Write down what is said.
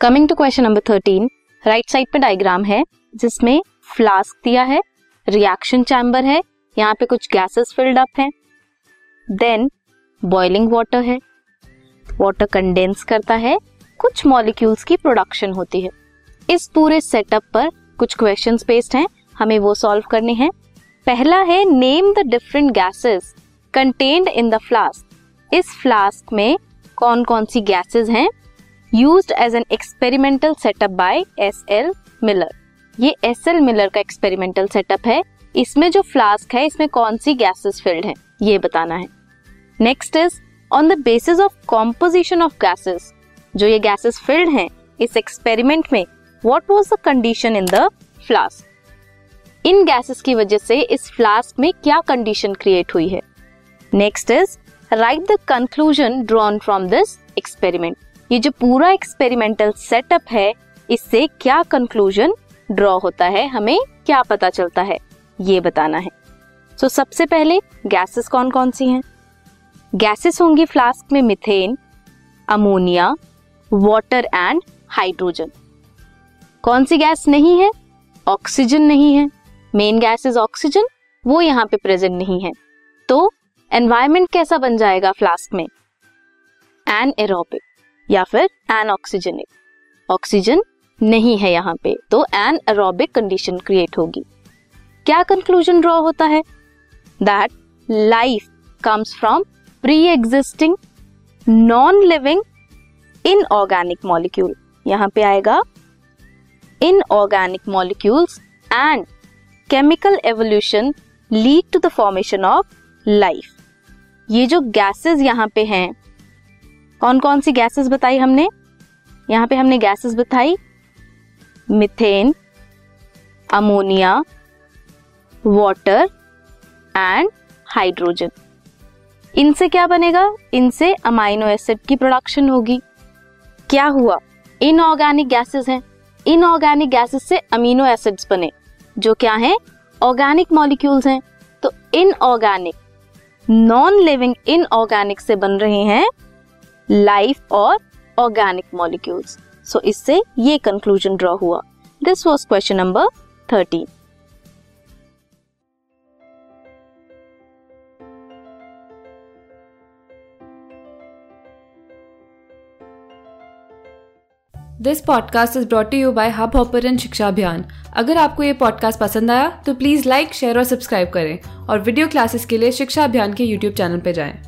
Coming to question number 13, right side पे diagram है जिसमें फ्लास्क दिया है, रिएक्शन चैम्बर है, यहाँ पे कुछ गैसेस फिल्ड अप है, देन बॉइलिंग वाटर है, वाटर कंडेंस करता है, कुछ मॉलिक्यूल्स की प्रोडक्शन होती है। इस पूरे सेटअप पर कुछ क्वेश्चंस बेस्ड हैं, हमें वो सॉल्व करने हैं। पहला है name the different gases contained in the flask. इस फ्लास्क में कौन कौन सी गैसेस हैं? Used as an experimental setup by S.L. Miller. ये S.L. मिलर का एक्सपेरिमेंटल सेटअप है। इसमें जो फ्लास्क है इसमें कौन सी गैसेस फिल्ड हैं ये बताना है। Next is on the basis of composition of gases, जो ये गैसेस फिल्ड हैं इस एक्सपेरिमेंट में what was the condition in the flask. इन गैसेस की वजह से इस फ्लास्क में क्या कंडीशन क्रिएट हुई है। Next is write the conclusion drawn from this experiment. ये जो पूरा एक्सपेरिमेंटल सेटअप है इससे क्या कंक्लूजन ड्रॉ होता है, हमें क्या पता चलता है ये बताना है। सो सबसे पहले गैसेस कौन कौन सी हैं? गैसेस होंगी फ्लास्क में methane, ammonia, water and hydrogen. कौन सी गैस नहीं है? ऑक्सीजन नहीं है। मेन गैस इज ऑक्सीजन, वो यहाँ पे प्रेजेंट नहीं है। तो एनवायरमेंट कैसा बन जाएगा फ्लास्क में? एनएरोबिक या फिर एनऑक्सीजनिक। ऑक्सीजन नहीं है यहाँ पे, तो एनएरोबिक कंडीशन क्रिएट होगी। क्या कंक्लूजन ड्रॉ होता है? That life comes from pre existing non living inorganic molecule. यहाँ पे आएगा inorganic molecules and chemical evolution lead to the formation of life. ये जो गैसेस यहाँ पे हैं, कौन कौन सी गैसेस बताई हमने? यहाँ पे हमने गैसेस बताई methane, ammonia, water and hydrogen. इनसे क्या बनेगा? इनसे अमाइनो एसिड की प्रोडक्शन होगी। क्या हुआ? इनऑर्गेनिक गैसेस हैं, इनऑर्गेनिक गैसेस से अमीनो एसिड्स बने जो क्या हैं? ऑर्गेनिक मॉलिक्यूल्स हैं। तो इनऑर्गेनिक नॉन लिविंग इनऑर्गेनिक से बन रहे हैं लाइफ और ऑर्गेनिक मॉलिक्यूल्स। सो इससे ये कंक्लूजन ड्रॉ हुआ। This was question number 13। This podcast is brought you by Hubhopper and Shiksha Abhiyan. अगर आपको ये पॉडकास्ट पसंद आया तो प्लीज़ लाइक, शेयर और सब्सक्राइब करें और वीडियो क्लासेस के लिए शिक्षा अभियान के यूट्यूब चैनल पर जाएं।